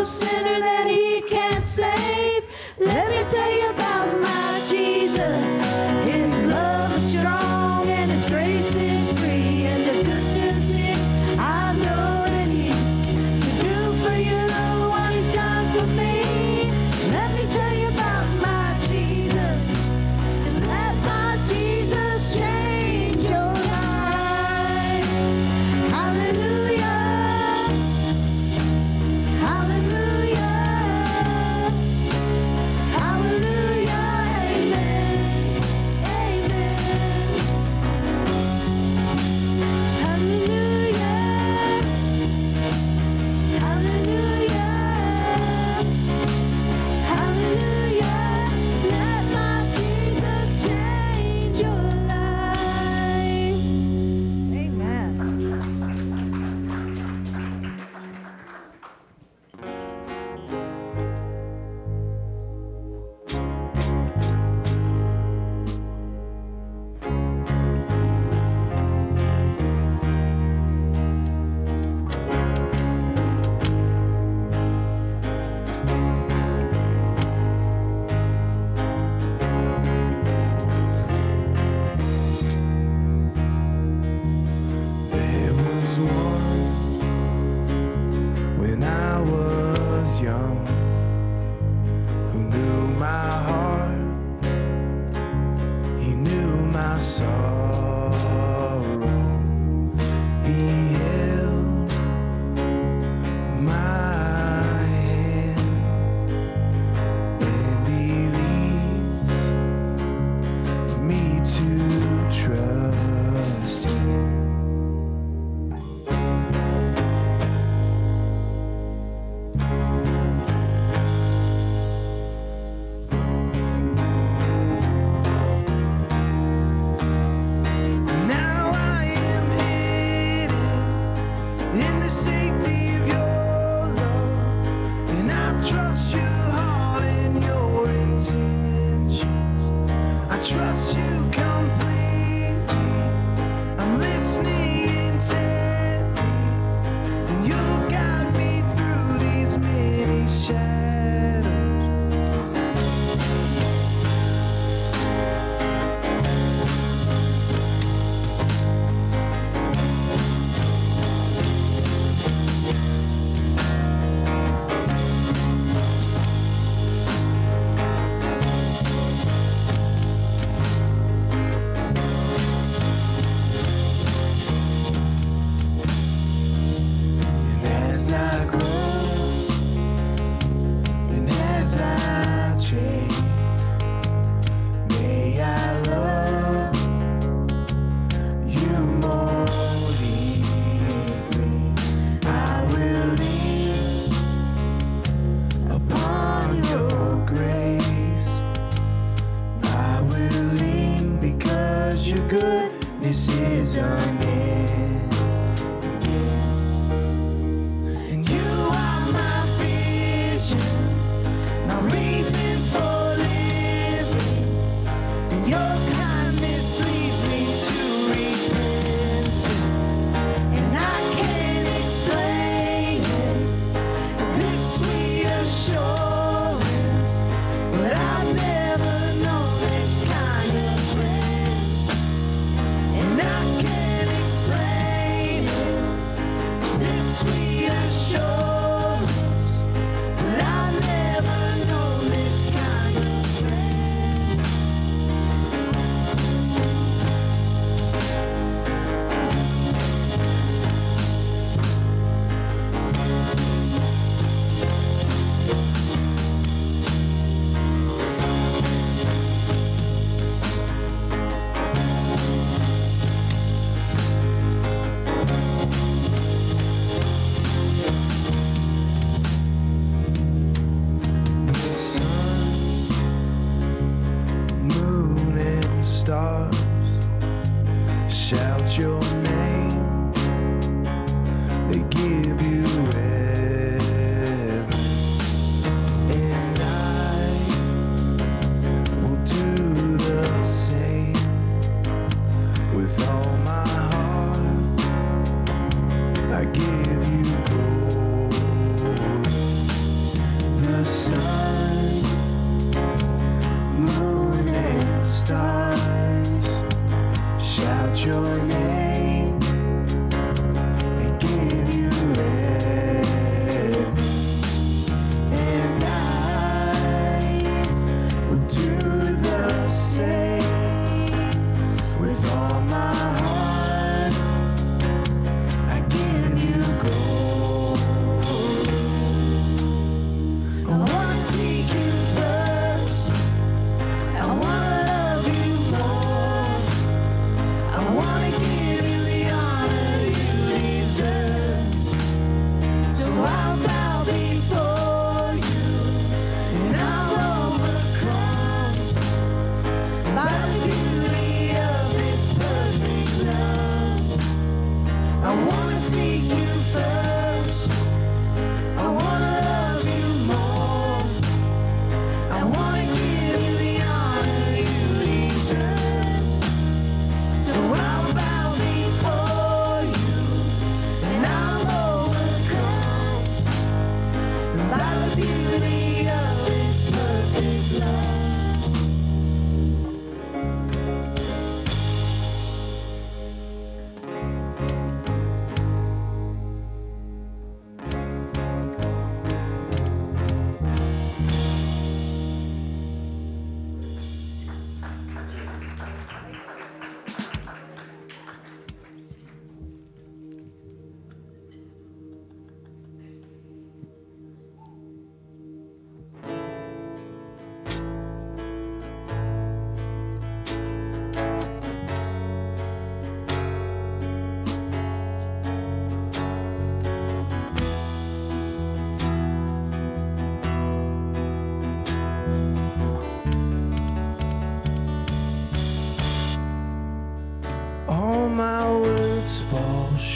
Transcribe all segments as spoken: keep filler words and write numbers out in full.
no sinner that he can't save. Let me tell you about my Jesus. His love is strong and his grace is free. And the good news is I know that he can do for you what he's done for me. Let me tell you about my Jesus. And let my Jesus change your life. Hallelujah. Hallelujah.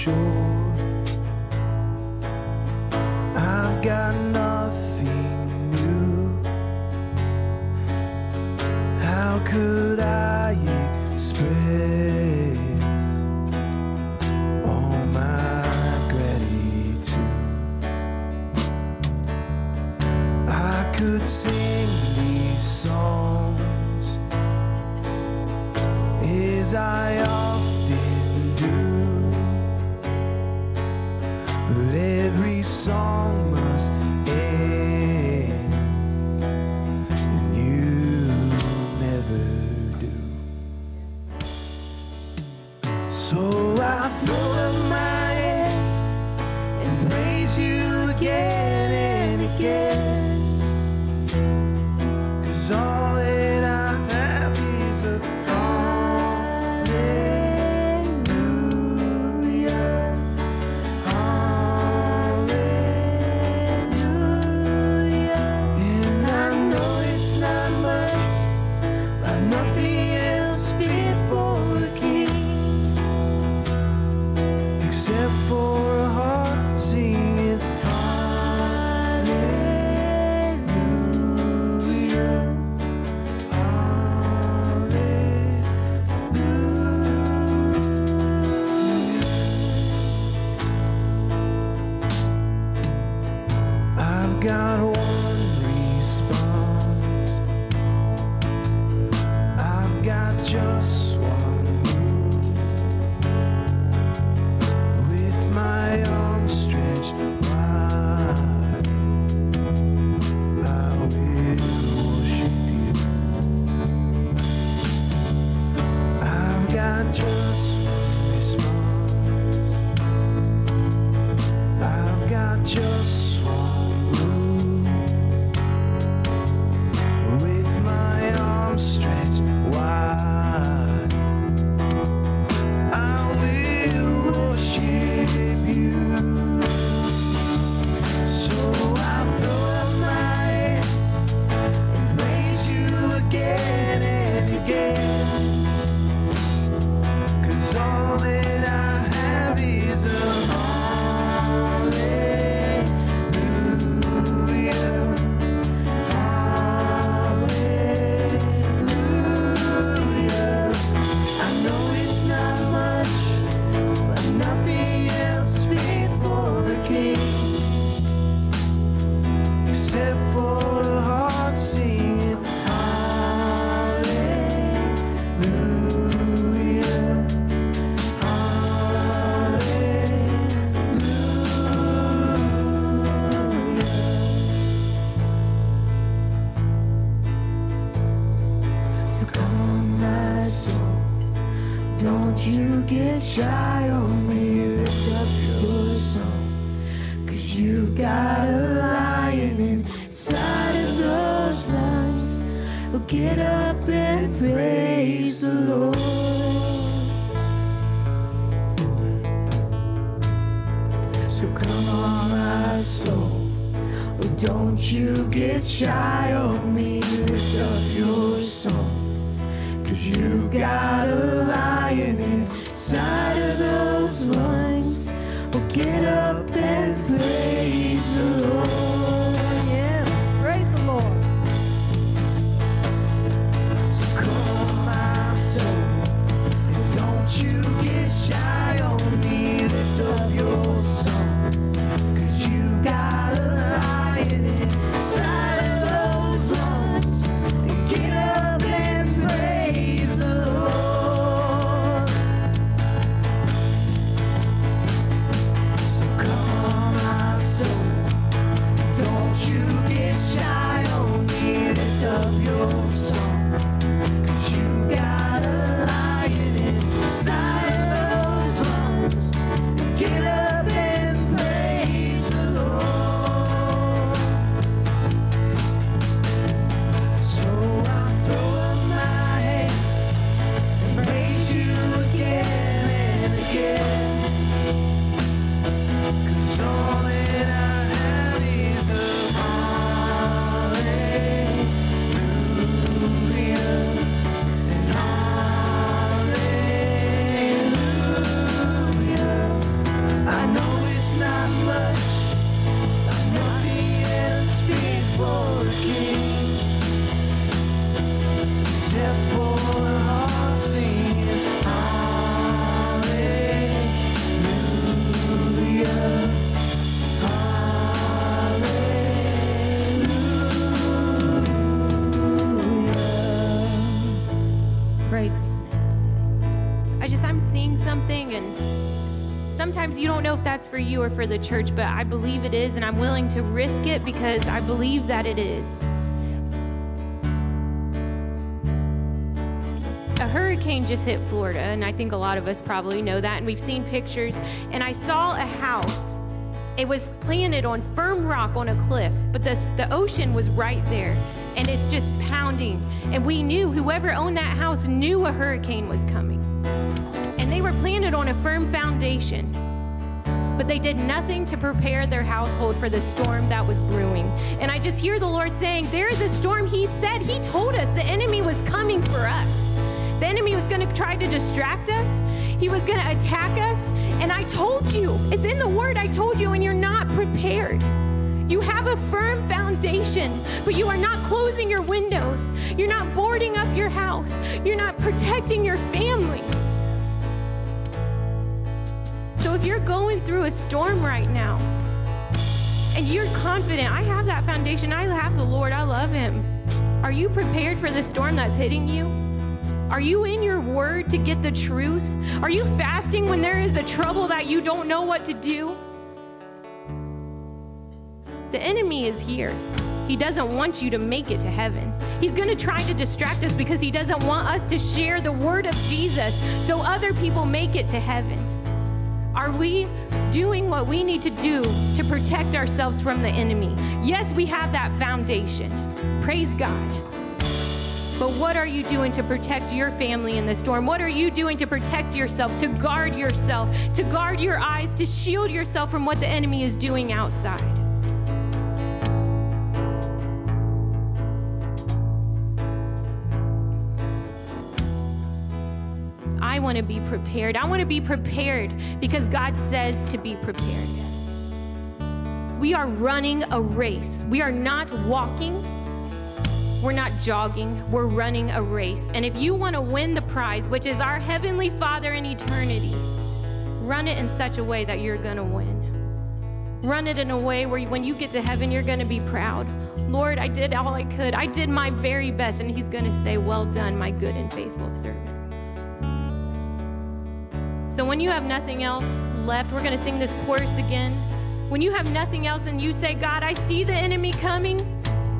shore. I've got nothing new. How could I express all my gratitude? I could sing these songs as I often do, but every song must end, and you never do. So I throw up my hands and praise you again and again, 'cause all that I have is a except for a heart singing hallelujah, hallelujah. I've got one response, I've got just one. Just one response, I've got just one move, with my arms stretched wide, I will worship you. So I throw up my hands and praise you again and again. All that I have is a hallelujah, hallelujah. I know it's not much, but nothing else fit for a king, except for a heart singing hallelujah. Don't you get shy on me, lift up your song, 'cause you've got a lion inside of those lines. Oh, get up and praise the Lord. So come on, my soul, oh, don't you get shy on me, lift up your song, 'cause you've got a lion inside of those lungs. Oh, get up and praise the Lord. Yes, praise the Lord. So come, my soul, don't you get shy on me, lift up your song, 'cause you got a lion inside of those lungs. Oh, get up and praise. praise his name today. I just, I'm seeing something, and sometimes you don't know if that's for you or for the church, but I believe it is, and I'm willing to risk it because I believe that it is. A hurricane just hit Florida, and I think a lot of us probably know that, and we've seen pictures, and I saw a house. It was planted on firm rock on a cliff, but the, the ocean was right there, and it's just pounding. And we knew, whoever owned that house knew a hurricane was coming. And they were planted on a firm foundation, but they did nothing to prepare their household for the storm that was brewing. And I just hear the Lord saying, there is a storm. He said, he told us the enemy was coming for us. The enemy was going to try to distract us. He was going to attack us. And I told you, it's in the word, I told you, and you're not prepared. You have a firm foundation, but you are not closing your windows. You're not boarding up your house. You're not protecting your family. So if you're going through a storm right now and you're confident, I have that foundation, I have the Lord, I love him. Are you prepared for the storm that's hitting you? Are you in your word to get the truth? Are you fasting when there is a trouble that you don't know what to do? The enemy is here. He doesn't want you to make it to heaven. He's going to try to distract us because he doesn't want us to share the word of Jesus so other people make it to heaven. Are we doing what we need to do to protect ourselves from the enemy? Yes, we have that foundation. Praise God. But what are you doing to protect your family in the storm? What are you doing to protect yourself, to guard yourself, to guard your eyes, to shield yourself from what the enemy is doing outside? I want to be prepared. I want to be prepared because God says to be prepared. We are running a race. We are not walking. We're not jogging, we're running a race. And if you want to win the prize, which is our Heavenly Father in eternity, run it in such a way that you're going to win. Run it in a way where when you get to heaven, you're going to be proud. Lord, I did all I could. I did my very best. And he's going to say, well done, my good and faithful servant. So when you have nothing else left, we're going to sing this chorus again. When you have nothing else and you say, God, I see the enemy coming.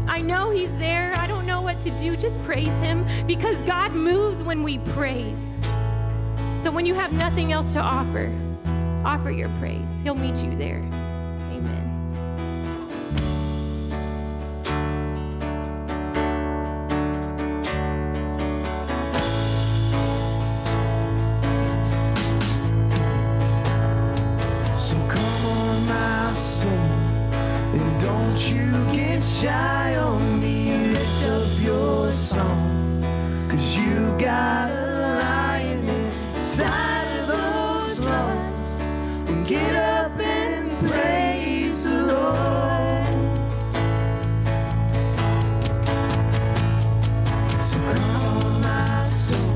I know he's there. I don't know what to do. Just praise him because God moves when we praise. So when you have nothing else to offer, offer your praise. He'll meet you there. Amen. So come on, my soul, and don't you get shy. Got a lion inside of those lungs, and get up and praise the Lord. So come on, my soul,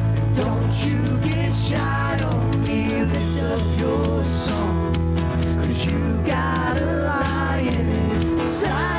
and don't you get shy on me. Lift up your song, 'cause you got a lion inside.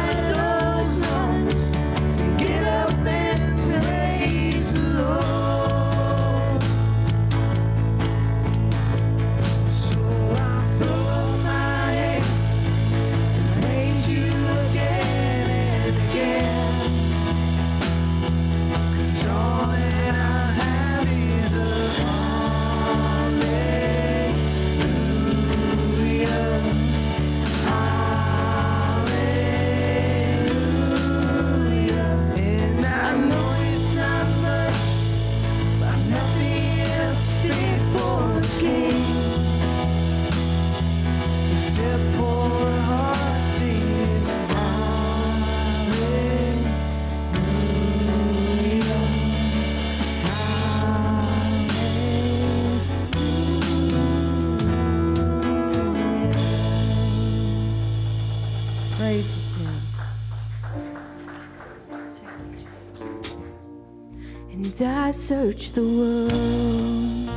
I search the world,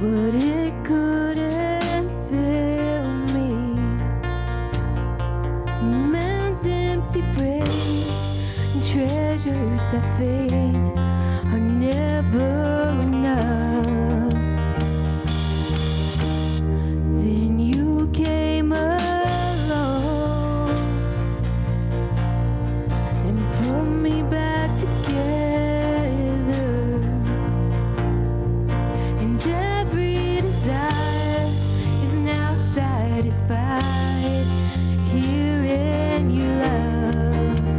but it couldn't fill me. Man's empty praise. treasures that fade are never enough. Then you came along and put me back together, and every desire is now satisfied here in your love. You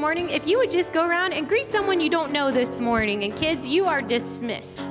Morning. If you would just go around and greet someone you don't know this morning. And kids, you are dismissed.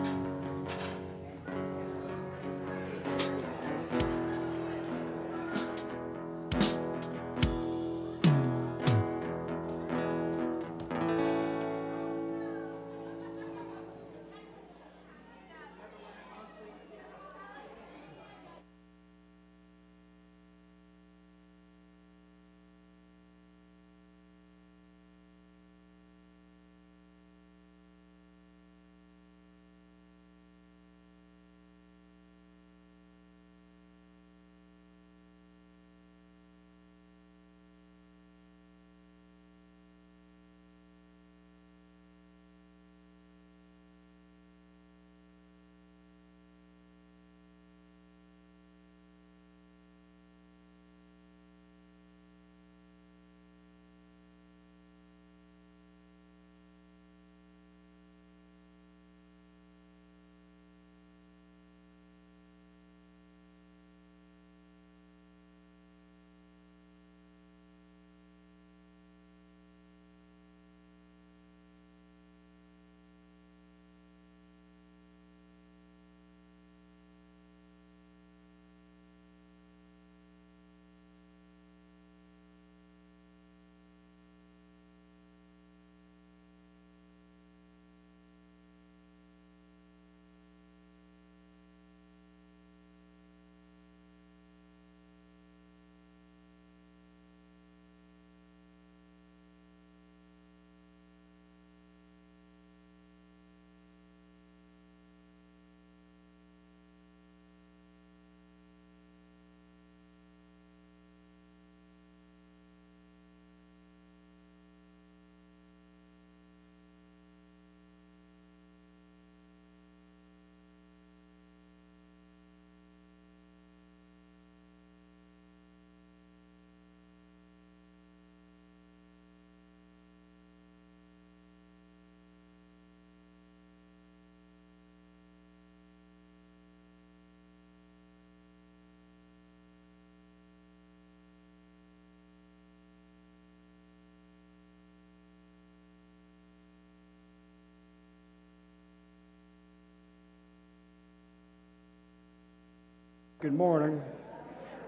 Good morning.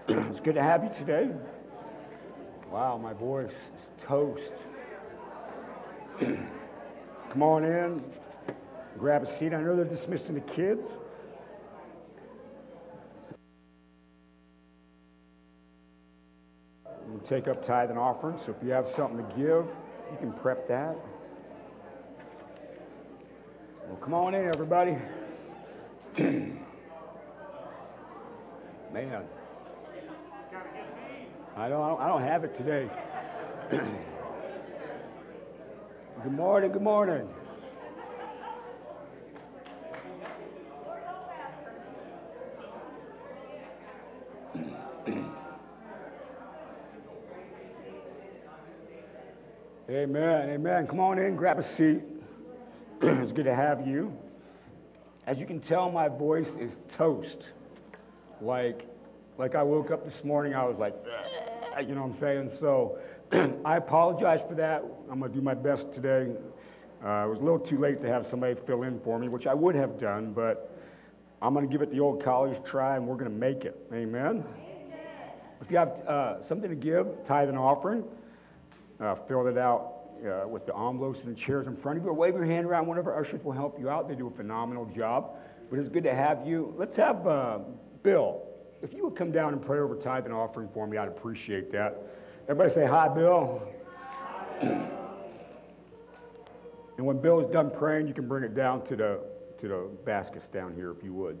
It's good to have you today. Wow, my voice is toast. Come on in, grab a seat. I know they're dismissing the kids. We'll take up tithe and offering, so if you have something to give, you can prep that. Well, come on in, everybody. Man, I don't, I don't have it today. Good morning, good morning. Amen, amen. Come on in, grab a seat. It's good to have you. As you can tell, my voice is toast. Like, like I woke up this morning, I was like, you know what I'm saying? So I apologize for that. I'm going to do my best today. Uh, it was a little too late to have somebody fill in for me, which I would have done, but I'm going to give it the old college try, and we're going to make it. Amen? Amen. If you have uh, something to give, tithe and offering, uh, fill it out uh, with the envelopes and chairs in front of you, or wave your hand around. One of our ushers will help you out. They do a phenomenal job, but it's good to have you. Let's have... Uh, Bill, if you would come down and pray over tithe and offering for me, I'd appreciate that. Everybody say, hi, Bill. Hi. And when Bill is done praying, you can bring it down to the, to the baskets down here, if you would.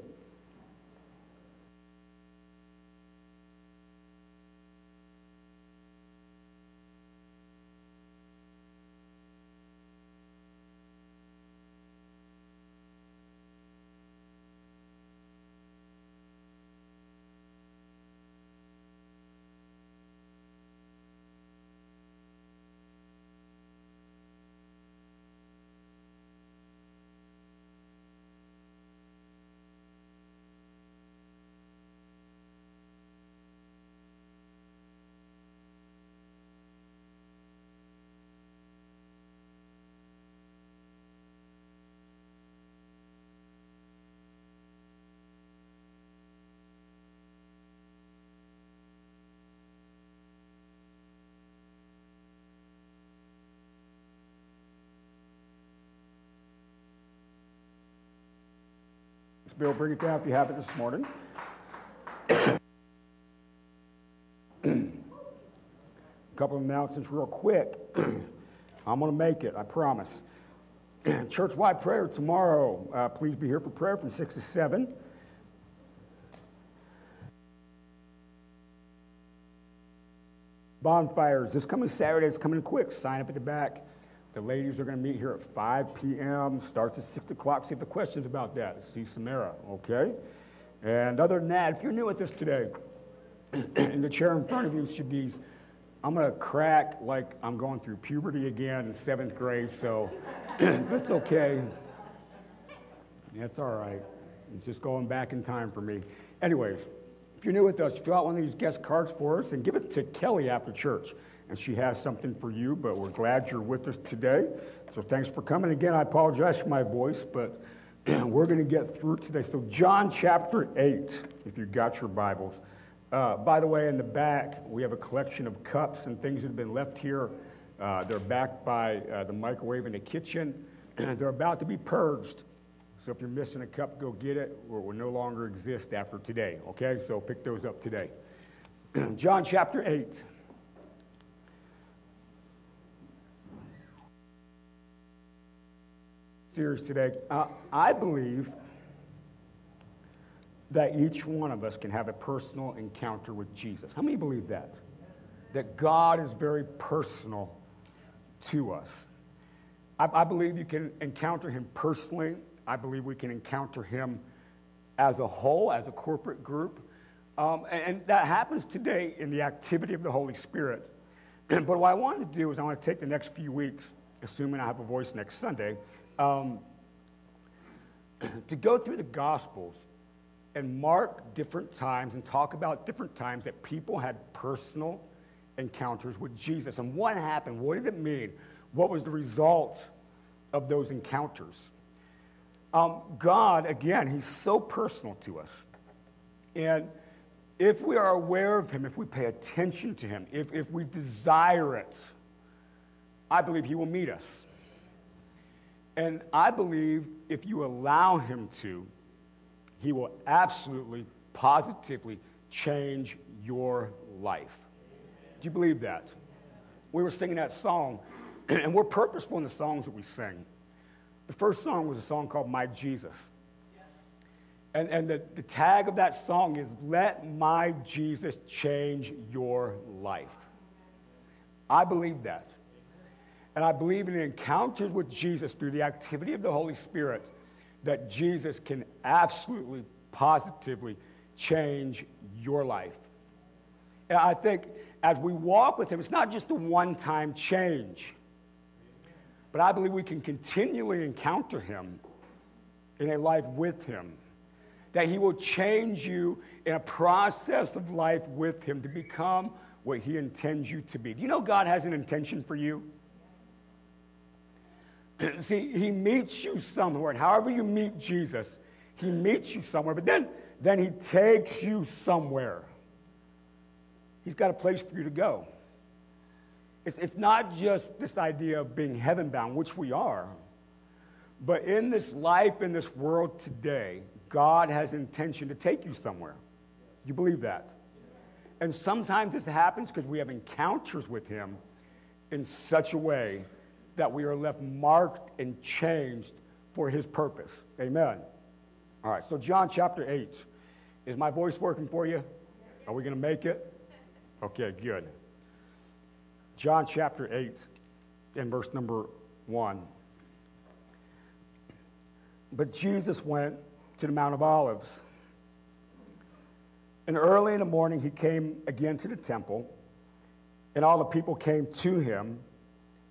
Bill, bring it down if you have it this morning. A couple of announcements real quick. I'm going to make it, I promise. Churchwide prayer tomorrow. Uh, please be here for prayer from six to seven. Bonfires this coming Saturday. It's coming quick. Sign up at the back. The ladies are going to meet here at five p.m. Starts at six o'clock. See if the questions about that. See Samara, okay? And other than that, if you're new at this today, in the chair in front of you should be, I'm going to crack like I'm going through puberty again in seventh grade, so that's okay. That's all right. It's just going back in time for me. Anyways, if you're new with us, fill out one of these guest cards for us and give it to Kelly after church. And she has something for you, but we're glad you're with us today. So thanks for coming. Again, I apologize for my voice, but we're going to get through today. So John chapter eight, if you've got your Bibles. Uh, by the way, in the back, we have a collection of cups and things that have been left here. Uh, they're back by uh, the microwave in the kitchen. They're about to be purged. So if you're missing a cup, go get it, or it will no longer exist after today. Okay, so pick those up today. John chapter eight. Series today, uh, I believe that each one of us can have a personal encounter with Jesus. How many believe that? That God is very personal to us. I, I believe you can encounter him personally. I believe we can encounter him as a whole, as a corporate group. Um, and, and that happens today in the activity of the Holy Spirit. But what I wanted to do is I want to take the next few weeks, assuming I have a voice next Sunday, Um, to go through the Gospels and mark different times and talk about different times that people had personal encounters with Jesus. And what happened? What did it mean? What was the result of those encounters? Um, God, again, he's so personal to us. And if we are aware of him, if we pay attention to him, if, if we desire it, I believe he will meet us. And I believe if you allow him to, he will absolutely, positively change your life. Do you believe that? We were singing that song, and we're purposeful in the songs that we sing. The first song was a song called My Jesus. And, and the, the tag of that song is, let my Jesus change your life. I believe that. And I believe in encounters with Jesus through the activity of the Holy Spirit that Jesus can absolutely, positively change your life. And I think as we walk with him, it's not just a one-time change. But I believe we can continually encounter him in a life with him. That he will change you in a process of life with him to become what he intends you to be. Do you know God has an intention for you? See, he meets you somewhere, and however you meet Jesus, he meets you somewhere, but then, then he takes you somewhere. He's got a place for you to go. It's, it's not just this idea of being heaven-bound, which we are, but in this life, in this world today, God has intention to take you somewhere. You believe that? And sometimes this happens because we have encounters with him in such a way that we are left marked and changed for his purpose. Amen. All right, so John chapter eight. Is my voice working for you? Are we going to make it? Okay, good. John chapter eight and verse number one. But Jesus went to the Mount of Olives. And early in the morning he came again to the temple, and all the people came to him.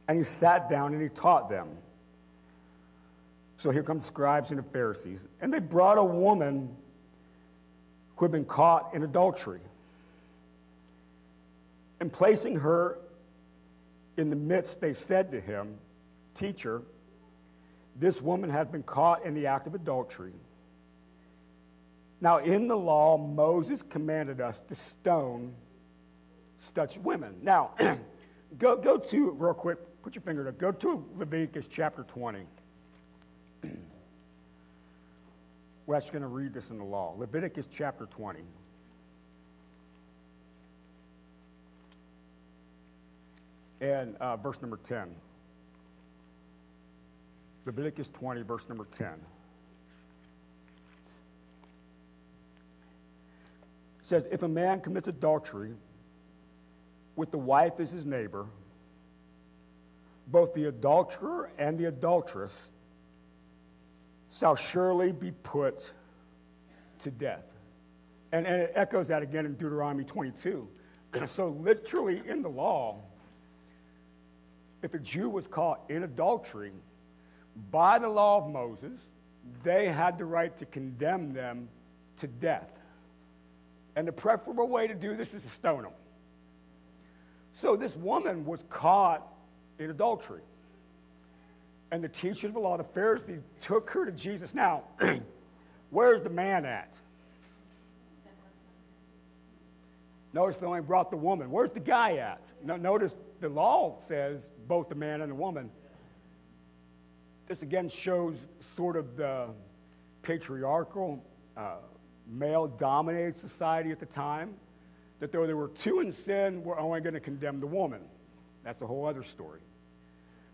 And he sat down and he taught them. So here come the scribes and the Pharisees. And they brought a woman who had been caught in adultery. And placing her in the midst, they said to him, Teacher, this woman has been caught in the act of adultery. Now in the law, Moses commanded us to stone such women. Now, go, go to, real quick, put your finger there. Go to Leviticus chapter twenty. We're actually going to read this in the law. Leviticus chapter twenty. And uh, verse number ten. Leviticus twenty, verse number ten. It says, if a man commits adultery with the wife as his neighbor, both the adulterer and the adulteress shall surely be put to death. And, and it echoes that again in Deuteronomy twenty-two. So literally in the law, if a Jew was caught in adultery, by the law of Moses, they had the right to condemn them to death. And the preferable way to do this is to stone them. So this woman was caught in adultery. And the teachers of the law, the Pharisees, took her to Jesus. Now, where's the man at? Notice they only brought the woman. Where's the guy at? Now, notice the law says both the man and the woman. This again shows sort of the patriarchal uh, male-dominated society at the time, that though there were two in sin, we're only going to condemn the woman. That's a whole other story.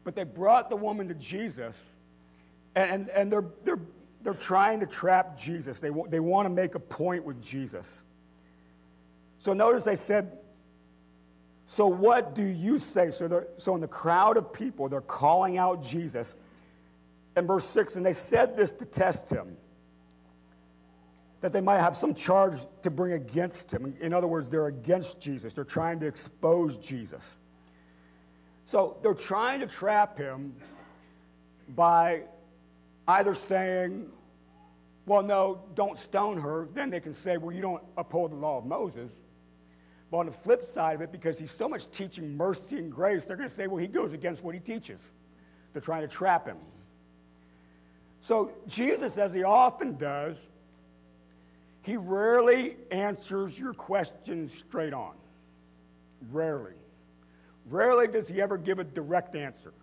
But they brought the woman to Jesus, and, and they're, they're, they're trying to trap Jesus. They, they want to make a point with Jesus. So notice they said, so what do you say? So, so in the crowd of people, they're calling out Jesus. In verse six, and they said this to test him, that they might have some charge to bring against him. In other words, they're against Jesus. They're trying to expose Jesus. So they're trying to trap him by either saying, well, no, don't stone her. Then they can say, well, you don't uphold the law of Moses. But on the flip side of it, because he's so much teaching mercy and grace, they're going to say, well, he goes against what he teaches. They're trying to trap him. So Jesus, as he often does, he rarely answers your questions straight on. Rarely. Rarely does he ever give a direct answer.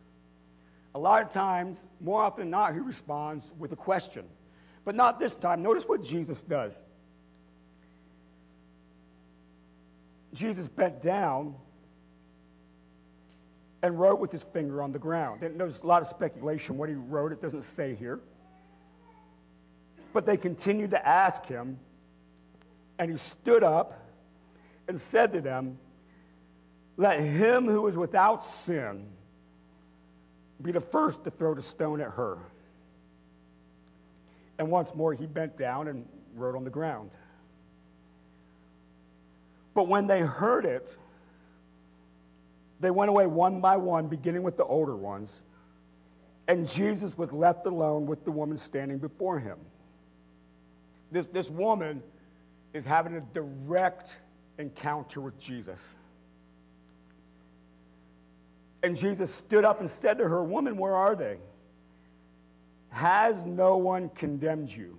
A lot of times, more often than not, he responds with a question. But not this time. Notice what Jesus does. Jesus bent down and wrote with his finger on the ground. And there's a lot of speculation what he wrote. It doesn't say here. But they continued to ask him, and he stood up and said to them, let him who is without sin be the first to throw the stone at her. And once more he bent down and wrote on the ground. But when they heard it, they went away one by one, beginning with the older ones, and Jesus was left alone with the woman standing before him. This, this woman is having a direct encounter with Jesus. And Jesus stood up and said to her, woman, where are they? Has no one condemned you?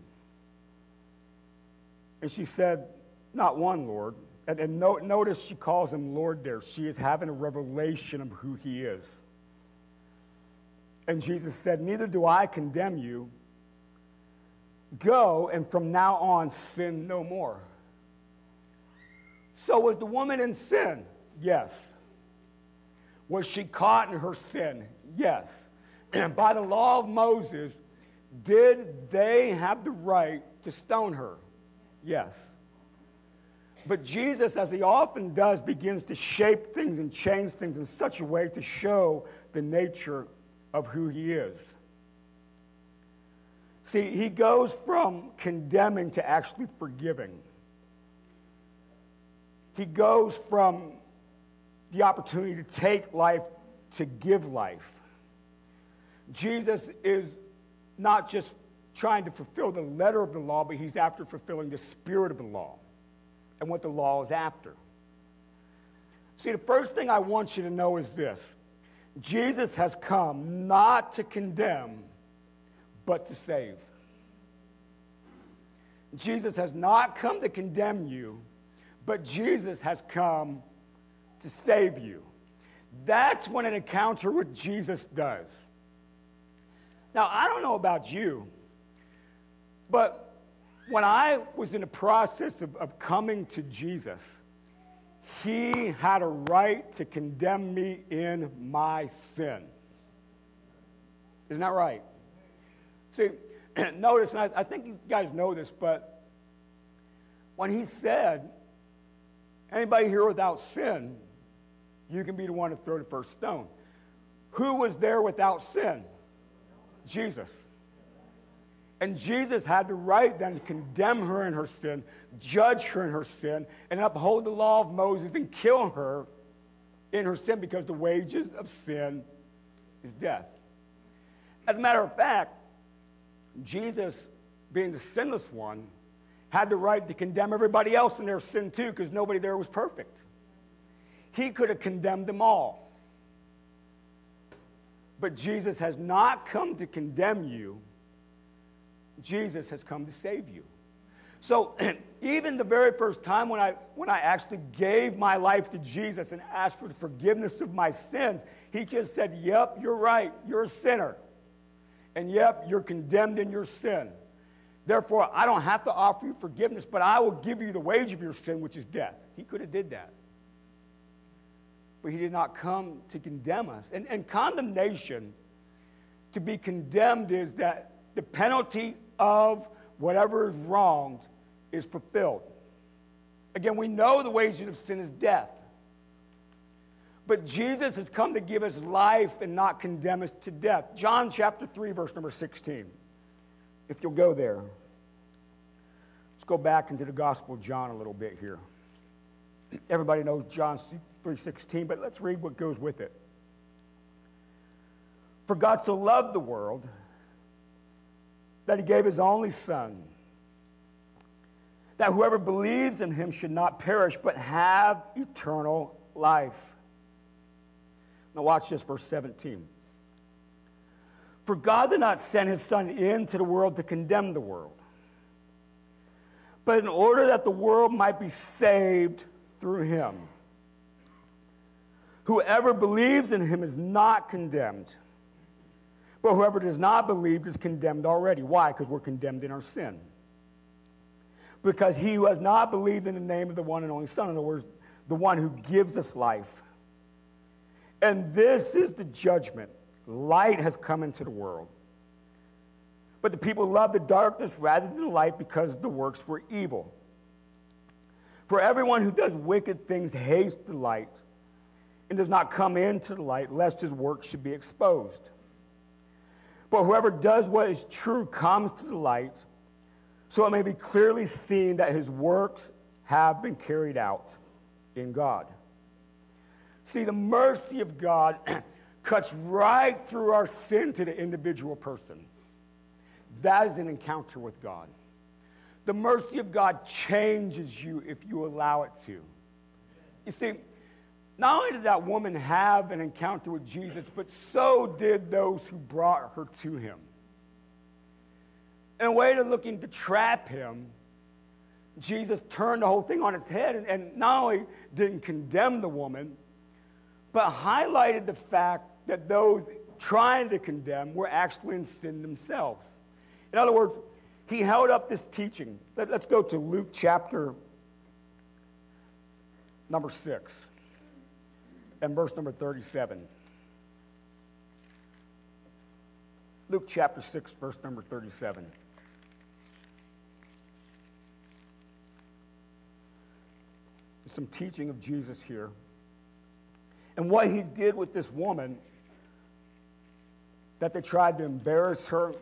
And she said, not one, Lord. And, and no, notice she calls him Lord there. She is having a revelation of who he is. And Jesus said, neither do I condemn you. Go, and from now on, sin no more. So was the woman in sin? Yes. Was she caught in her sin? Yes. And by the law of Moses, did they have the right to stone her? Yes. But Jesus, as he often does, begins to shape things and change things in such a way to show the nature of who he is. See, he goes from condemning to actually forgiving. He goes from the opportunity to take life to give life. Jesus is not just trying to fulfill the letter of the law, but he's after fulfilling the spirit of the law and what the law is after. See, the first thing I want you to know is this. Jesus has come not to condemn, but to save. Jesus has not come to condemn you, but Jesus has come to save you. That's what an encounter with Jesus does. Now, I don't know about you, but when I was in the process of, of coming to Jesus, he had a right to condemn me in my sin. Isn't that right? See, notice, and I, I think you guys know this, but when he said, anybody here without sin, you can be the one to throw the first stone. Who was there without sin? Jesus. And Jesus had the right then to condemn her in her sin, judge her in her sin, and uphold the law of Moses and kill her in her sin, because the wages of sin is death. As a matter of fact, Jesus, being the sinless one, had the right to condemn everybody else in their sin too, because nobody there was perfect. He could have condemned them all. But Jesus has not come to condemn you. Jesus has come to save you. So even the very first time when I when I actually gave my life to Jesus and asked for the forgiveness of my sins, he just said, yep, you're right, you're a sinner. And yep, you're condemned in your sin. Therefore, I don't have to offer you forgiveness, but I will give you the wage of your sin, which is death. He could have did that. But he did not come to condemn us. And, and condemnation, to be condemned, is that the penalty of whatever is wronged is fulfilled. Again, we know the wages of sin is death. But Jesus has come to give us life and not condemn us to death. John chapter three, verse number sixteen. If you'll go there. Let's go back into the Gospel of John a little bit here. Everybody knows John three sixteen, but let's read what goes with it. For God so loved the world that he gave his only son, that whoever believes in him should not perish, but have eternal life. Now watch this, verse seventeen. For God did not send his son into the world to condemn the world, but in order that the world might be saved through him. Whoever believes in him is not condemned, but whoever does not believe is condemned already. Why? Because we're condemned in our sin. Because he who has not believed in the name of the one and only Son, in other words, the one who gives us life. And this is the judgment. Light has come into the world, but the people loved the darkness rather than the light, because the works were evil. For everyone who does wicked things hates the light and does not come into the light, lest his works should be exposed. But whoever does what is true comes to the light, so it may be clearly seen that his works have been carried out in God. See, the mercy of God cuts right through our sin to the individual person. That is an encounter with God. The mercy of God changes you if you allow it to. You see, not only did that woman have an encounter with Jesus, but so did those who brought her to him. In a way of looking to trap him, Jesus turned the whole thing on its head, and, and not only didn't condemn the woman, but highlighted the fact that those trying to condemn were actually in sin themselves. In other words, he held up this teaching. Let, let's go to Luke chapter number six. And verse number thirty-seven. Luke chapter six, verse number thirty-seven. There's some teaching of Jesus here. And what he did with this woman, that they tried to embarrass her,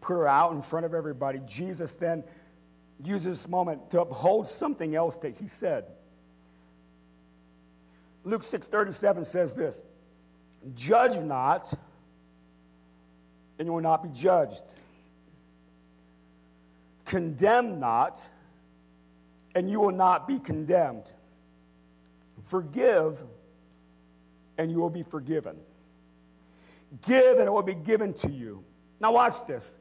put her out in front of everybody, Jesus then uses this moment to uphold something else that he said. Luke six thirty-seven says this: judge not, and you will not be judged. Condemn not, and you will not be condemned. Forgive, and you will be forgiven. Give, and it will be given to you. Now watch this.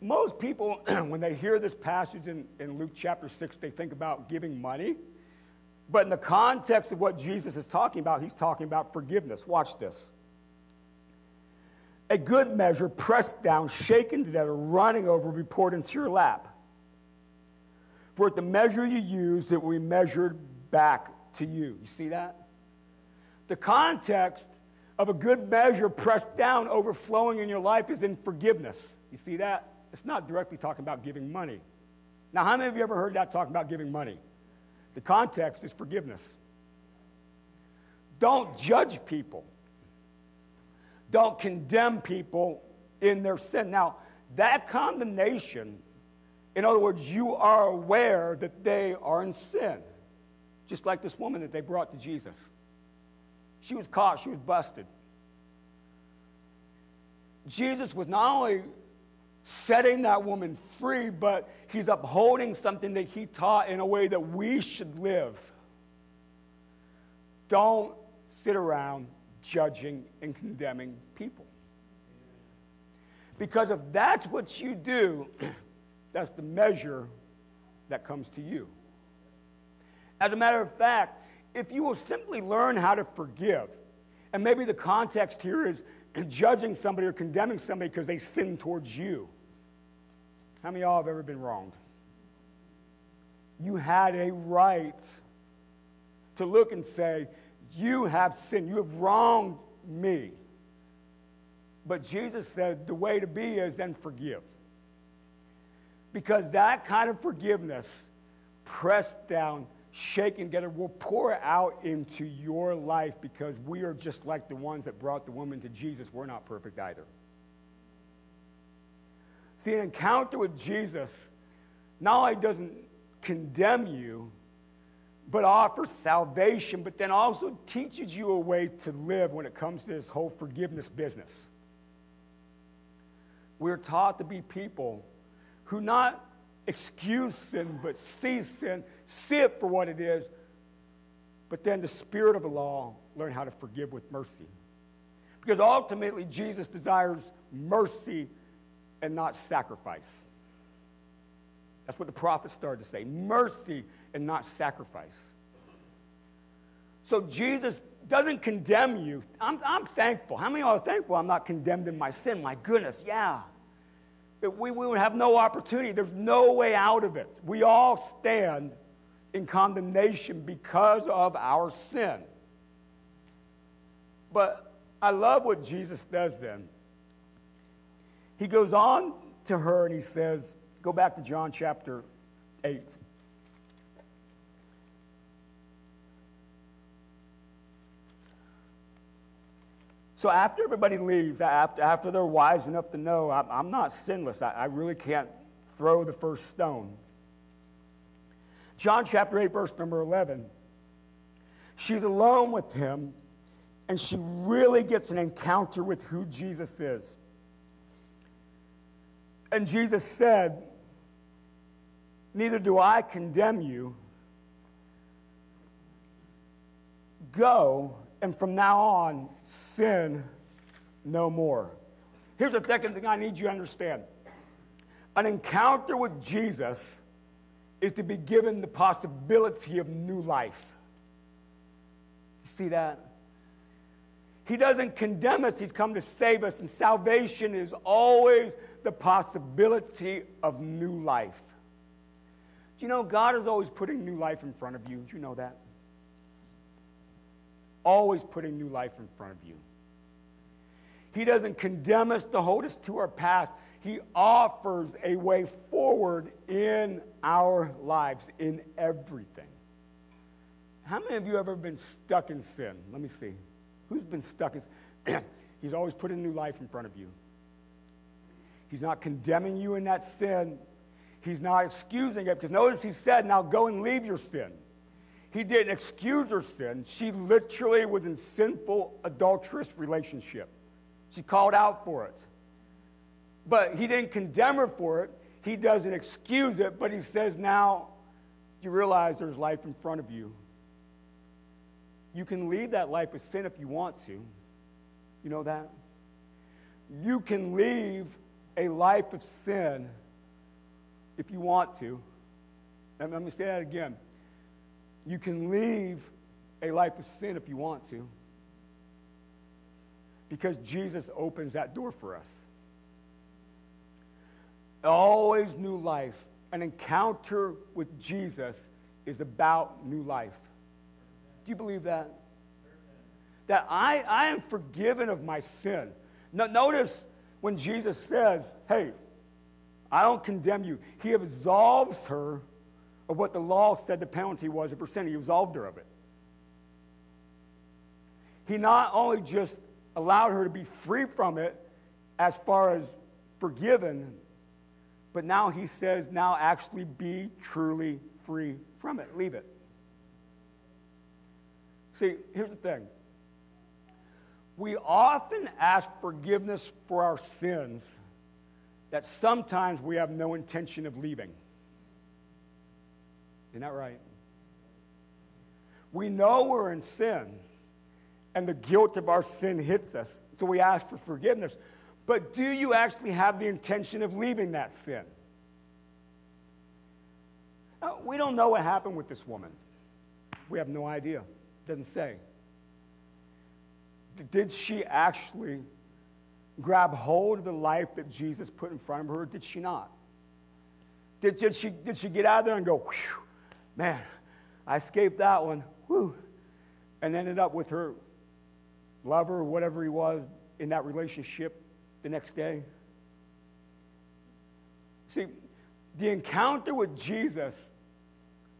Most people, when they hear this passage in, in Luke chapter six, they think about giving money. But in the context of what Jesus is talking about, he's talking about forgiveness. Watch this. A good measure, pressed down, shaken together, running over, will be poured into your lap. For the measure you used, it will be measured back to you. You see that? The context of a good measure pressed down, overflowing in your life is in forgiveness. You see that? It's not directly talking about giving money. Now, how many of you ever heard that talking about giving money? The context is forgiveness. Don't judge people. Don't condemn people in their sin. Now, that condemnation, in other words, you are aware that they are in sin. Just like this woman that they brought to Jesus. She was caught. She was busted. Jesus was not only setting that woman free, but he's upholding something that he taught in a way that we should live. Don't sit around judging and condemning people. Because if that's what you do, that's the measure that comes to you. As a matter of fact, if you will simply learn how to forgive, and maybe the context here is judging somebody or condemning somebody because they sin towards you. How many of y'all have ever been wronged? You had a right to look and say, you have sinned. You have wronged me. But Jesus said the way to be is then forgive. Because that kind of forgiveness, pressed down, shaken together, will pour out into your life, because we are just like the ones that brought the woman to Jesus. We're not perfect either. See, an encounter with Jesus not only doesn't condemn you, but offers salvation, but then also teaches you a way to live when it comes to this whole forgiveness business. We're taught to be people who not excuse sin, but see sin, see it for what it is, but then the spirit of the law, learn how to forgive with mercy. Because ultimately, Jesus desires mercy and not sacrifice. That's what the prophets started to say, mercy and not sacrifice. So Jesus doesn't condemn you. I'm, I'm thankful. How many of you are thankful I'm not condemned in my sin? My goodness, yeah. That we, we would have no opportunity. There's no way out of it. We all stand in condemnation because of our sin. But I love what Jesus does then. He goes on to her and he says, go back to John chapter eight. So after everybody leaves, after, after they're wise enough to know, I'm, I'm not sinless. I, I really can't throw the first stone. John chapter eight, verse number eleven. She's alone with him, and she really gets an encounter with who Jesus is. And Jesus said, neither do I condemn you. Go, and from now on, sin no more. Here's the second thing I need you to understand. An encounter with Jesus is to be given the possibility of new life. You see that? He doesn't condemn us. He's come to save us, and salvation is always the possibility of new life. Do you know God is always putting new life in front of you? Do you know that? Always putting new life in front of you. He doesn't condemn us to hold us to our past. He offers a way forward in our lives, in everything. How many of you have ever been stuck in sin? Let me see. Who's been stuck in sin? He's always putting new life in front of you. He's not condemning you in that sin. He's not excusing it. Because notice he said, now go and leave your sin. He didn't excuse her sin. She literally was in sinful, adulterous relationship. She called out for it. But he didn't condemn her for it. He doesn't excuse it. But he says, now you realize there's life in front of you. You can leave that life of sin if you want to. You know that? You can leave a life of sin if you want to. And let me say that again. You can leave a life of sin if you want to, because Jesus opens that door for us. Always new life, An encounter with Jesus is about new life. Do you believe that? That I, I am forgiven of my sin. No, notice when Jesus says, hey, I don't condemn you. He absolves her of what the law said the penalty was, a percent. He absolved her of it. He not only just allowed her to be free from it as far as forgiven, but now he says, now actually be truly free from it. Leave it. See, here's the thing. We often ask forgiveness for our sins that sometimes we have no intention of leaving. Isn't that right? We know we're in sin, and the guilt of our sin hits us, so we ask for forgiveness. But do you actually have the intention of leaving that sin? Now, we don't know what happened with this woman. We have no idea. It doesn't say. Did she actually grab hold of the life that Jesus put in front of her, or did she not? Did, did, she, did she get out of there and go, whew, man, I escaped that one, whew, and ended up with her lover, whatever he was, in that relationship the next day? See, the encounter with Jesus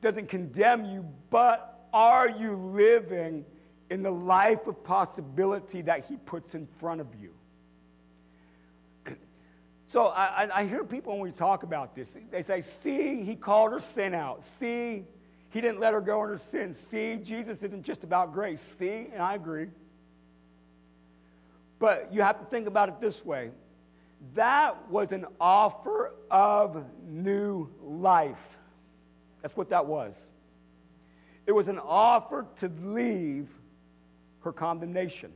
doesn't condemn you, but are you living in the life of possibility that he puts in front of you? So I, I hear people when we talk about this, they say, see, he called her sin out. See, he didn't let her go in her sin. See, Jesus isn't just about grace. See, and I agree. But you have to think about it this way. That was an offer of new life. That's what that was. It was an offer to leave her condemnation.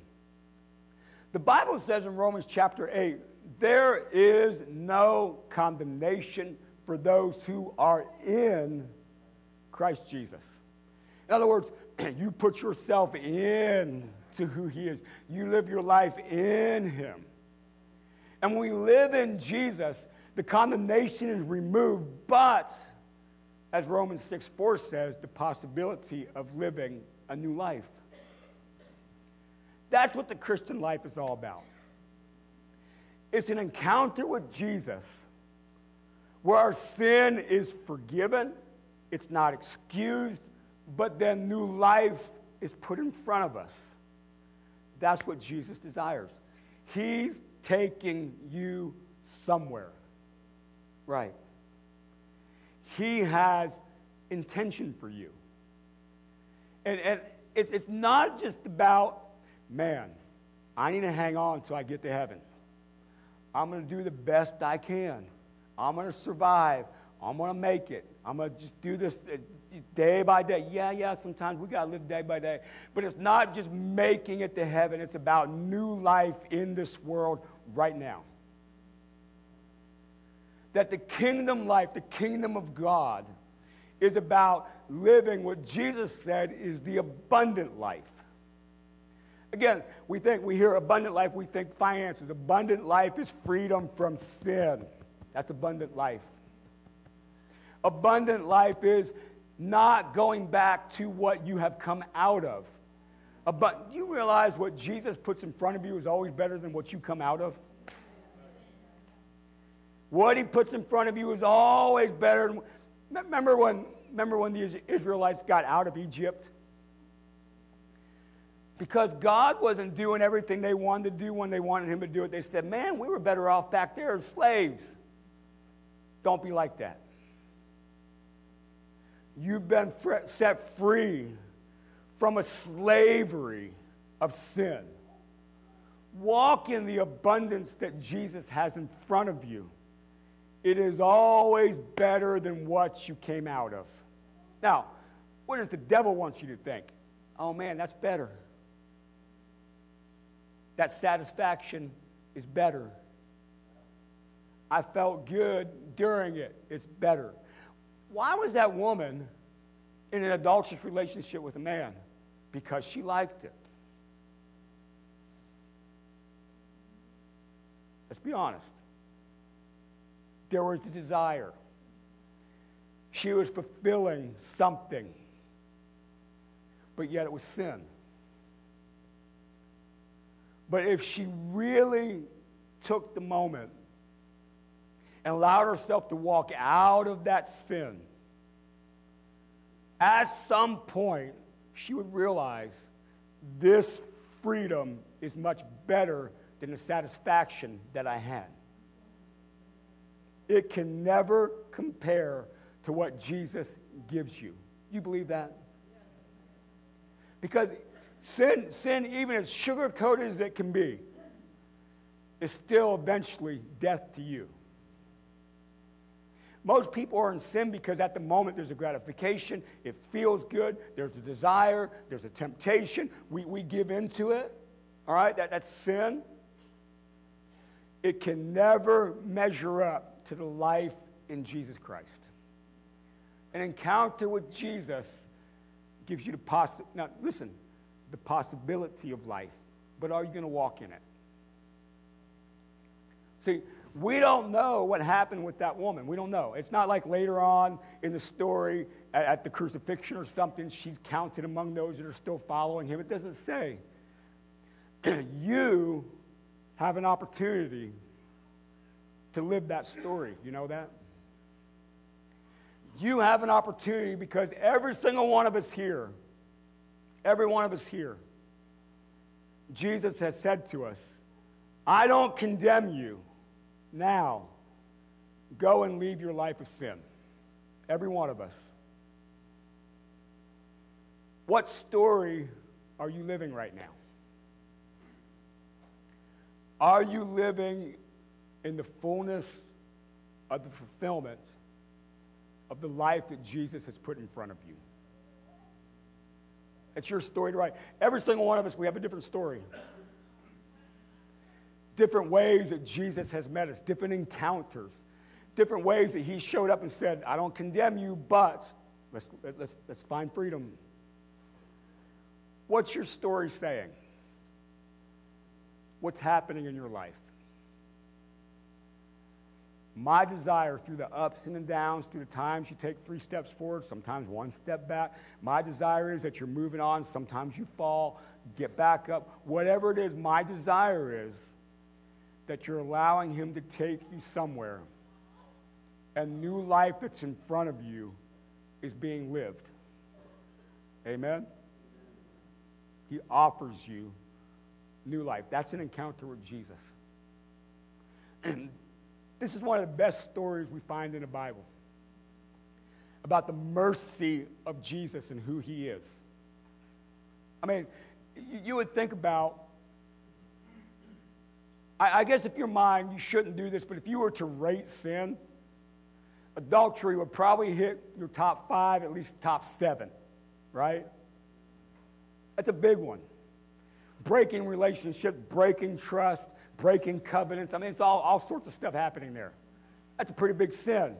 The Bible says in Romans chapter eight, there is no condemnation for those who are in Christ Jesus. In other words, you put yourself in to who he is. You live your life in him. And when we live in Jesus, the condemnation is removed, but as Romans six four says, the possibility of living a new life. That's what the Christian life is all about. It's an encounter with Jesus where our sin is forgiven, it's not excused, but then new life is put in front of us. That's what Jesus desires. He's taking you somewhere. Right. He has intention for you. And, and it's, it's not just about, man, I need to hang on until I get to heaven. I'm going to do the best I can. I'm going to survive. I'm going to make it. I'm going to just do this day by day. Yeah, yeah, sometimes we got to live day by day. But it's not just making it to heaven. It's about new life in this world right now. That the kingdom life, the kingdom of God, is about living what Jesus said is the abundant life. Again, we think, we hear abundant life, we think finances. Abundant life is freedom from sin. That's abundant life. Abundant life is not going back to what you have come out of. But do you realize what Jesus puts in front of you is always better than what you come out of? What he puts in front of you is always better than. Remember when, remember when the Israelites got out of Egypt? Because God wasn't doing everything they wanted to do when they wanted him to do it. They said, man, we were better off back there as slaves. Don't be like that. You've been set free from a slavery of sin. Walk in the abundance that Jesus has in front of you. It is always better than what you came out of. Now, what does the devil want you to think? Oh, man, that's better. That satisfaction is better. I felt good during it. It's better. Why was that woman in an adulterous relationship with a man? Because she liked it. Let's be honest. There was the desire. She was fulfilling something, but yet it was sin. But if she really took the moment and allowed herself to walk out of that sin, at some point, she would realize this freedom is much better than the satisfaction that I had. It can never compare to what Jesus gives you. Do you believe that? Because sin, sin, even as sugar-coated as it can be, is still eventually death to you. Most people are in sin because at the moment there's a gratification, it feels good, there's a desire, there's a temptation, we, we give into it, all right? That, that's sin. It can never measure up to the life in Jesus Christ. An encounter with Jesus gives you the possi- now listen, the possibility of life, but are you going to walk in it? See, we don't know what happened with that woman. We don't know. It's not like later on in the story at, at the crucifixion or something, she's counted among those that are still following him. It doesn't say. You have an opportunity to live that story. You know that? You have an opportunity because every single one of us here, every one of us here, Jesus has said to us, I don't condemn you. Now, go and leave your life of sin. Every one of us. What story are you living right now? Are you living in the fullness of the fulfillment of the life that Jesus has put in front of you? It's your story to write. Every single one of us, we have a different story. Different ways that Jesus has met us, different encounters, different ways that he showed up and said, I don't condemn you, but let's, let's, let's find freedom. What's your story saying? What's happening in your life? My desire through the ups and the downs, through the times you take three steps forward, sometimes one step back, my desire is that you're moving on, sometimes you fall, get back up, whatever it is, my desire is that you're allowing him to take you somewhere. And new life that's in front of you is being lived. Amen? He offers you new life. That's an encounter with Jesus. And this is one of the best stories we find in the Bible about the mercy of Jesus and who he is. I mean, you would think about, I guess if you're mine, you shouldn't do this, but if you were to rate sin, adultery would probably hit your top five, at least top seven, right? That's a big one. Breaking relationships, breaking trust, breaking covenants. I mean, it's all, all sorts of stuff happening there. That's a pretty big sin.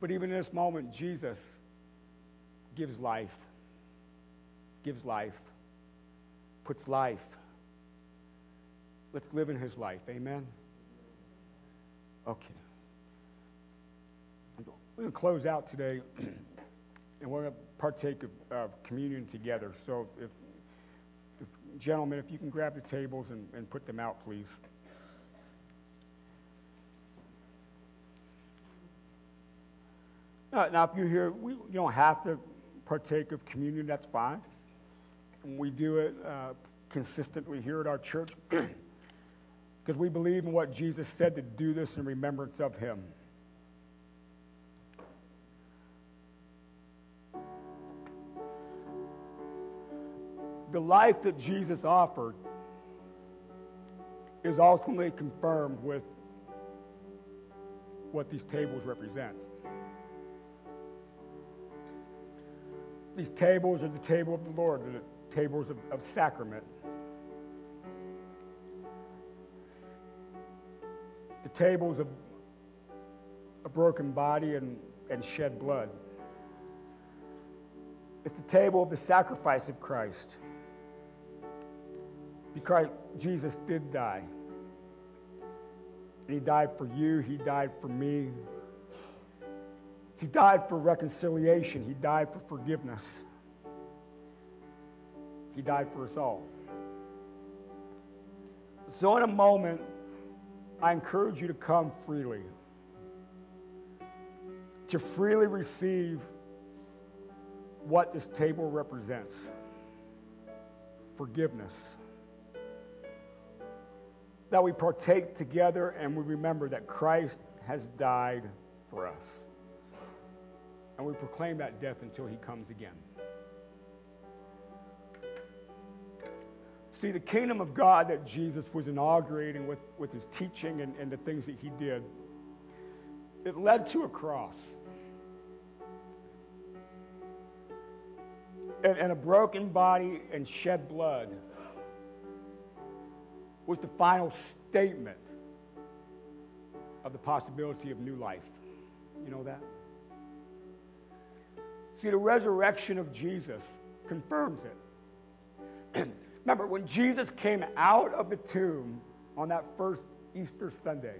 But even in this moment, Jesus gives life, gives life, puts life. Let's live in his life. Amen? Okay. We're going to close out today, and we're going to partake of, of communion together. So, if, if gentlemen, if you can grab the tables and, and put them out, please. Now, now if you're here, we, you don't have to partake of communion. That's fine. We do it uh, consistently here at our church. Because we believe in what Jesus said, to do this in remembrance of him. The life that Jesus offered is ultimately confirmed with what these tables represent. These tables are the table of the Lord, the tables of, of sacrament. The tables of a broken body and, and shed blood. It's the table of the sacrifice of Christ. Because Jesus did die. And he died for you. He died for me. He died for reconciliation. He died for forgiveness. He died for us all. So in a moment, I encourage you to come freely, to freely receive what this table represents: forgiveness. That we partake together and we remember that Christ has died for us. And we proclaim that death until he comes again. See, the kingdom of God that Jesus was inaugurating with, with his teaching and, and the things that he did, it led to a cross. And, and a broken body and shed blood was the final statement of the possibility of new life. You know that? See, the resurrection of Jesus confirms it. Remember, when Jesus came out of the tomb on that first Easter Sunday,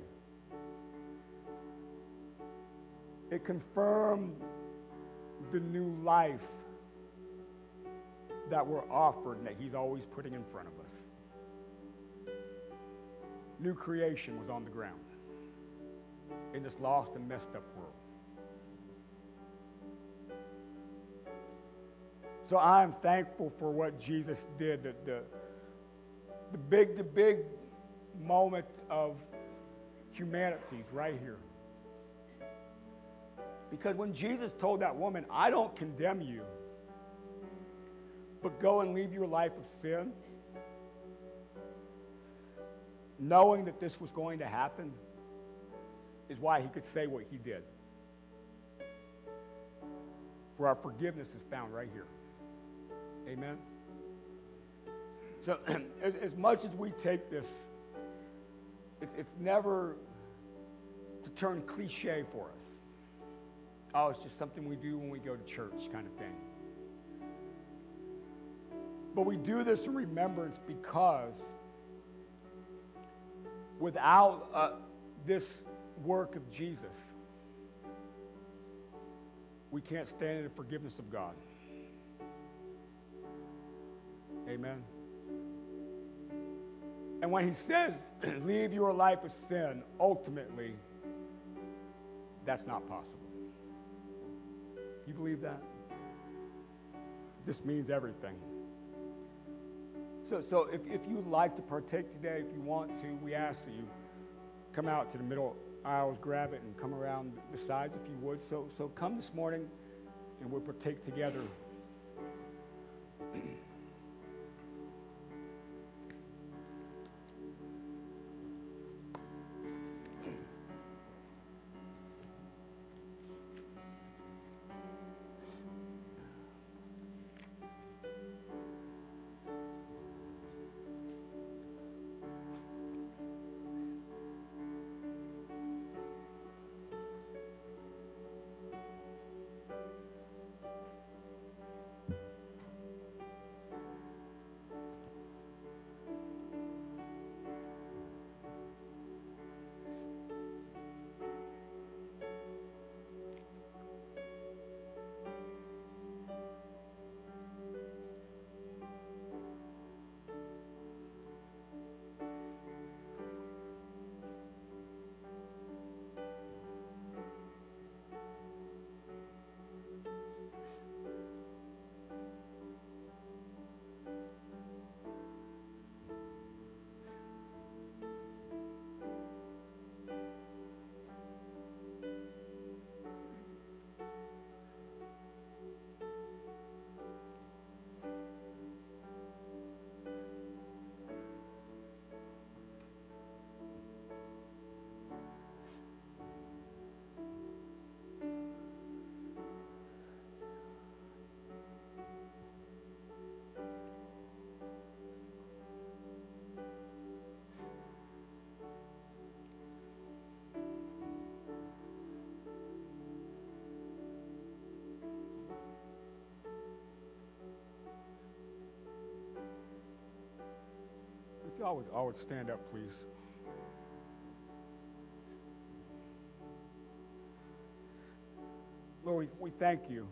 it confirmed the new life that we're offered and that he's always putting in front of us. New creation was on the ground in this lost and messed up world. So I'm thankful for what Jesus did, the, the, the big, the big moment of humanity's right here. Because when Jesus told that woman, I don't condemn you, but go and leave your life of sin, knowing that this was going to happen is why he could say what he did. For our forgiveness is found right here. Amen. So as much as we take this, it's, it's never to turn cliche for us. Oh, it's just something we do when we go to church kind of thing. But we do this in remembrance because without uh, this work of Jesus, we can't stand in the forgiveness of God. Amen. And when he says, leave your life of sin, ultimately, that's not possible. You believe that? This means everything. So, so if, if you'd like to partake today, if you want to, we ask that you come out to the middle aisles, grab it, and come around the sides if you would. So, so come this morning, and we'll partake together. I would, I would stand up, please. Lord, we, we thank you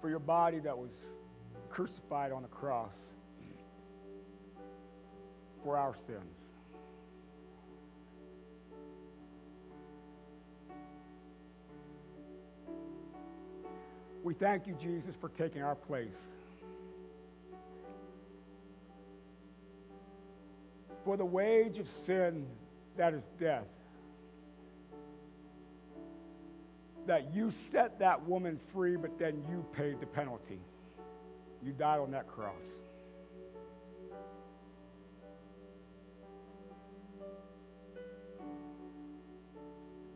for your body that was crucified on the cross for our sins. We thank you, Jesus, for taking our place, for the wage of sin that is death, that you set that woman free, but then you paid the penalty. You died on that cross.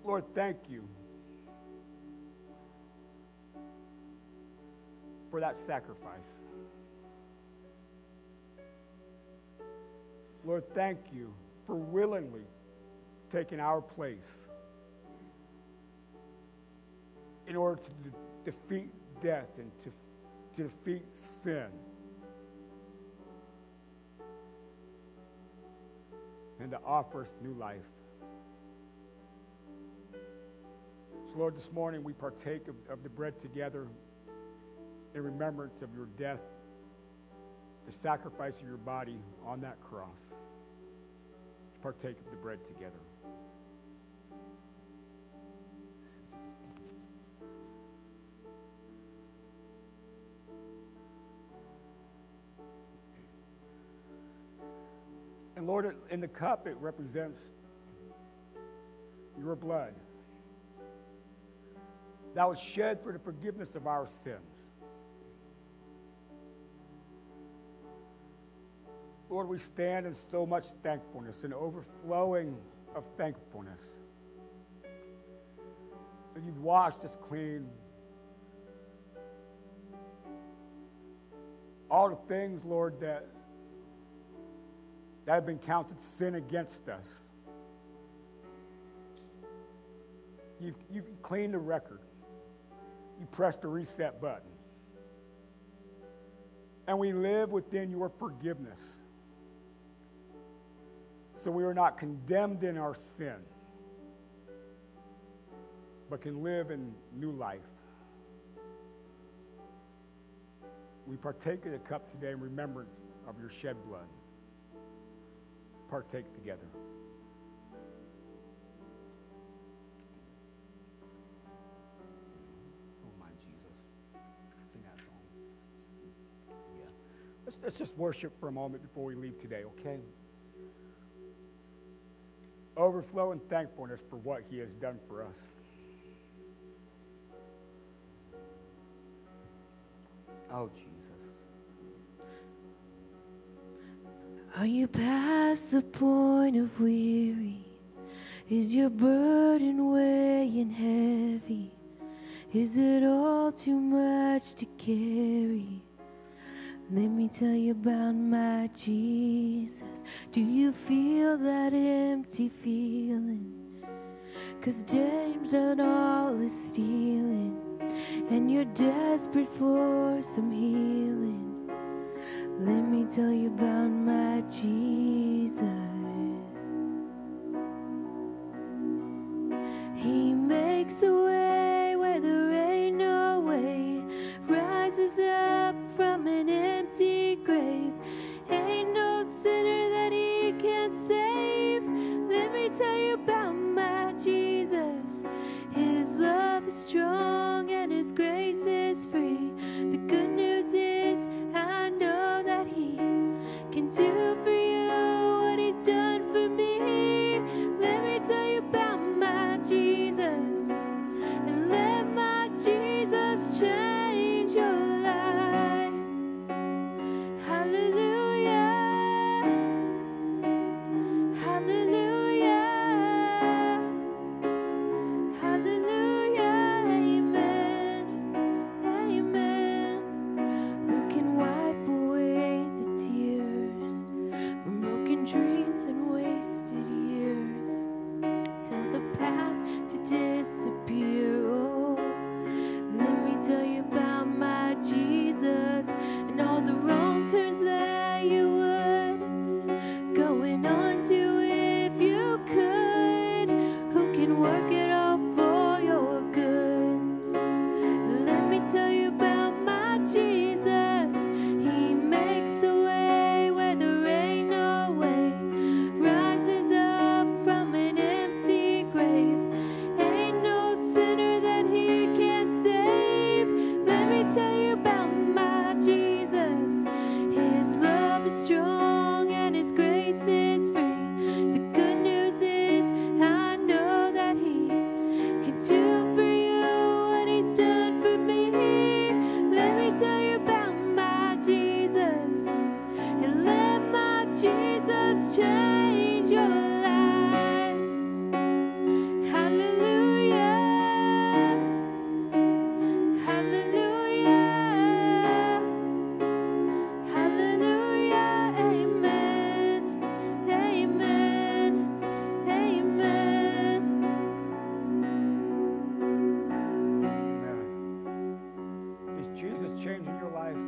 Lord, thank you for that sacrifice. Lord, thank you for willingly taking our place in order to de- defeat death and to, to defeat sin and to offer us new life. So, Lord, this morning we partake of, of the bread together in remembrance of your death, the sacrifice of your body on that cross. Let's partake of the bread together. And Lord, in the cup, it represents your blood that was shed for the forgiveness of our sins. Lord, we stand in so much thankfulness, an overflowing of thankfulness, that you've washed us clean. All the things, Lord, that, that have been counted sin against us, you've, you've cleaned the record. You pressed the reset button. And we live within your forgiveness. So we are not condemned in our sin, but can live in new life. We partake of the cup today in remembrance of your shed blood. Partake together. Oh my Jesus. Sing that song. Yeah. Let's, let's just worship for a moment before we leave today, okay? Overflow in thankfulness for what he has done for us. Oh, Jesus. Are you past the point of weary? Is your burden weighing heavy? Is it all too much to carry? Let me tell you about my Jesus. Do you feel that empty feeling? 'Cause dame's done all the stealing, and you're desperate for some healing. Let me tell you about my Jesus. He makes a way where there ain't no way, rises up from an empty grave. Ain't no sinner that he can't save. Let me tell you about my Jesus. His love is strong and his grace is free. The good news is I know that he can do for you what he's done. Jesus, change your life. Hallelujah. Hallelujah. Hallelujah. Amen. Amen. Amen. Is Jesus changing your life?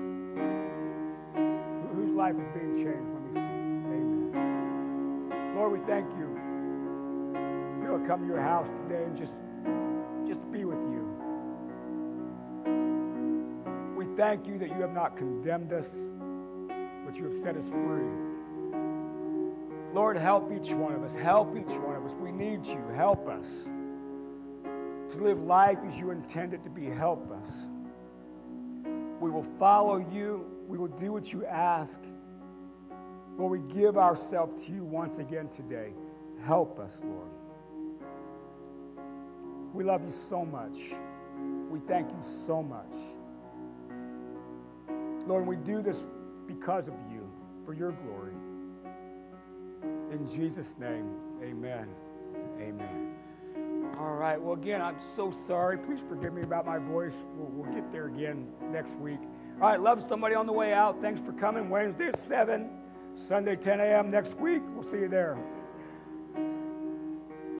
Whose life is being changed? Let me see. Amen. Lord, we thank you. We'll come to your house today and just, just be with you. We thank you that you have not condemned us, but you have set us free. Lord, help each one of us. Help each one of us. We need you. Help us to live life as you intended to be. Help us. We will follow you. We will do what you ask. Lord, we give ourselves to you once again today. Help us, Lord. We love you so much. We thank you so much. Lord, we do this because of you, for your glory. In Jesus' name, amen. Amen. All right. Well, again, I'm so sorry. Please forgive me about my voice. We'll, we'll get there again next week. All right. Love somebody on the way out. Thanks for coming. Wednesday at seven. Sunday, ten a.m. next week. We'll see you there.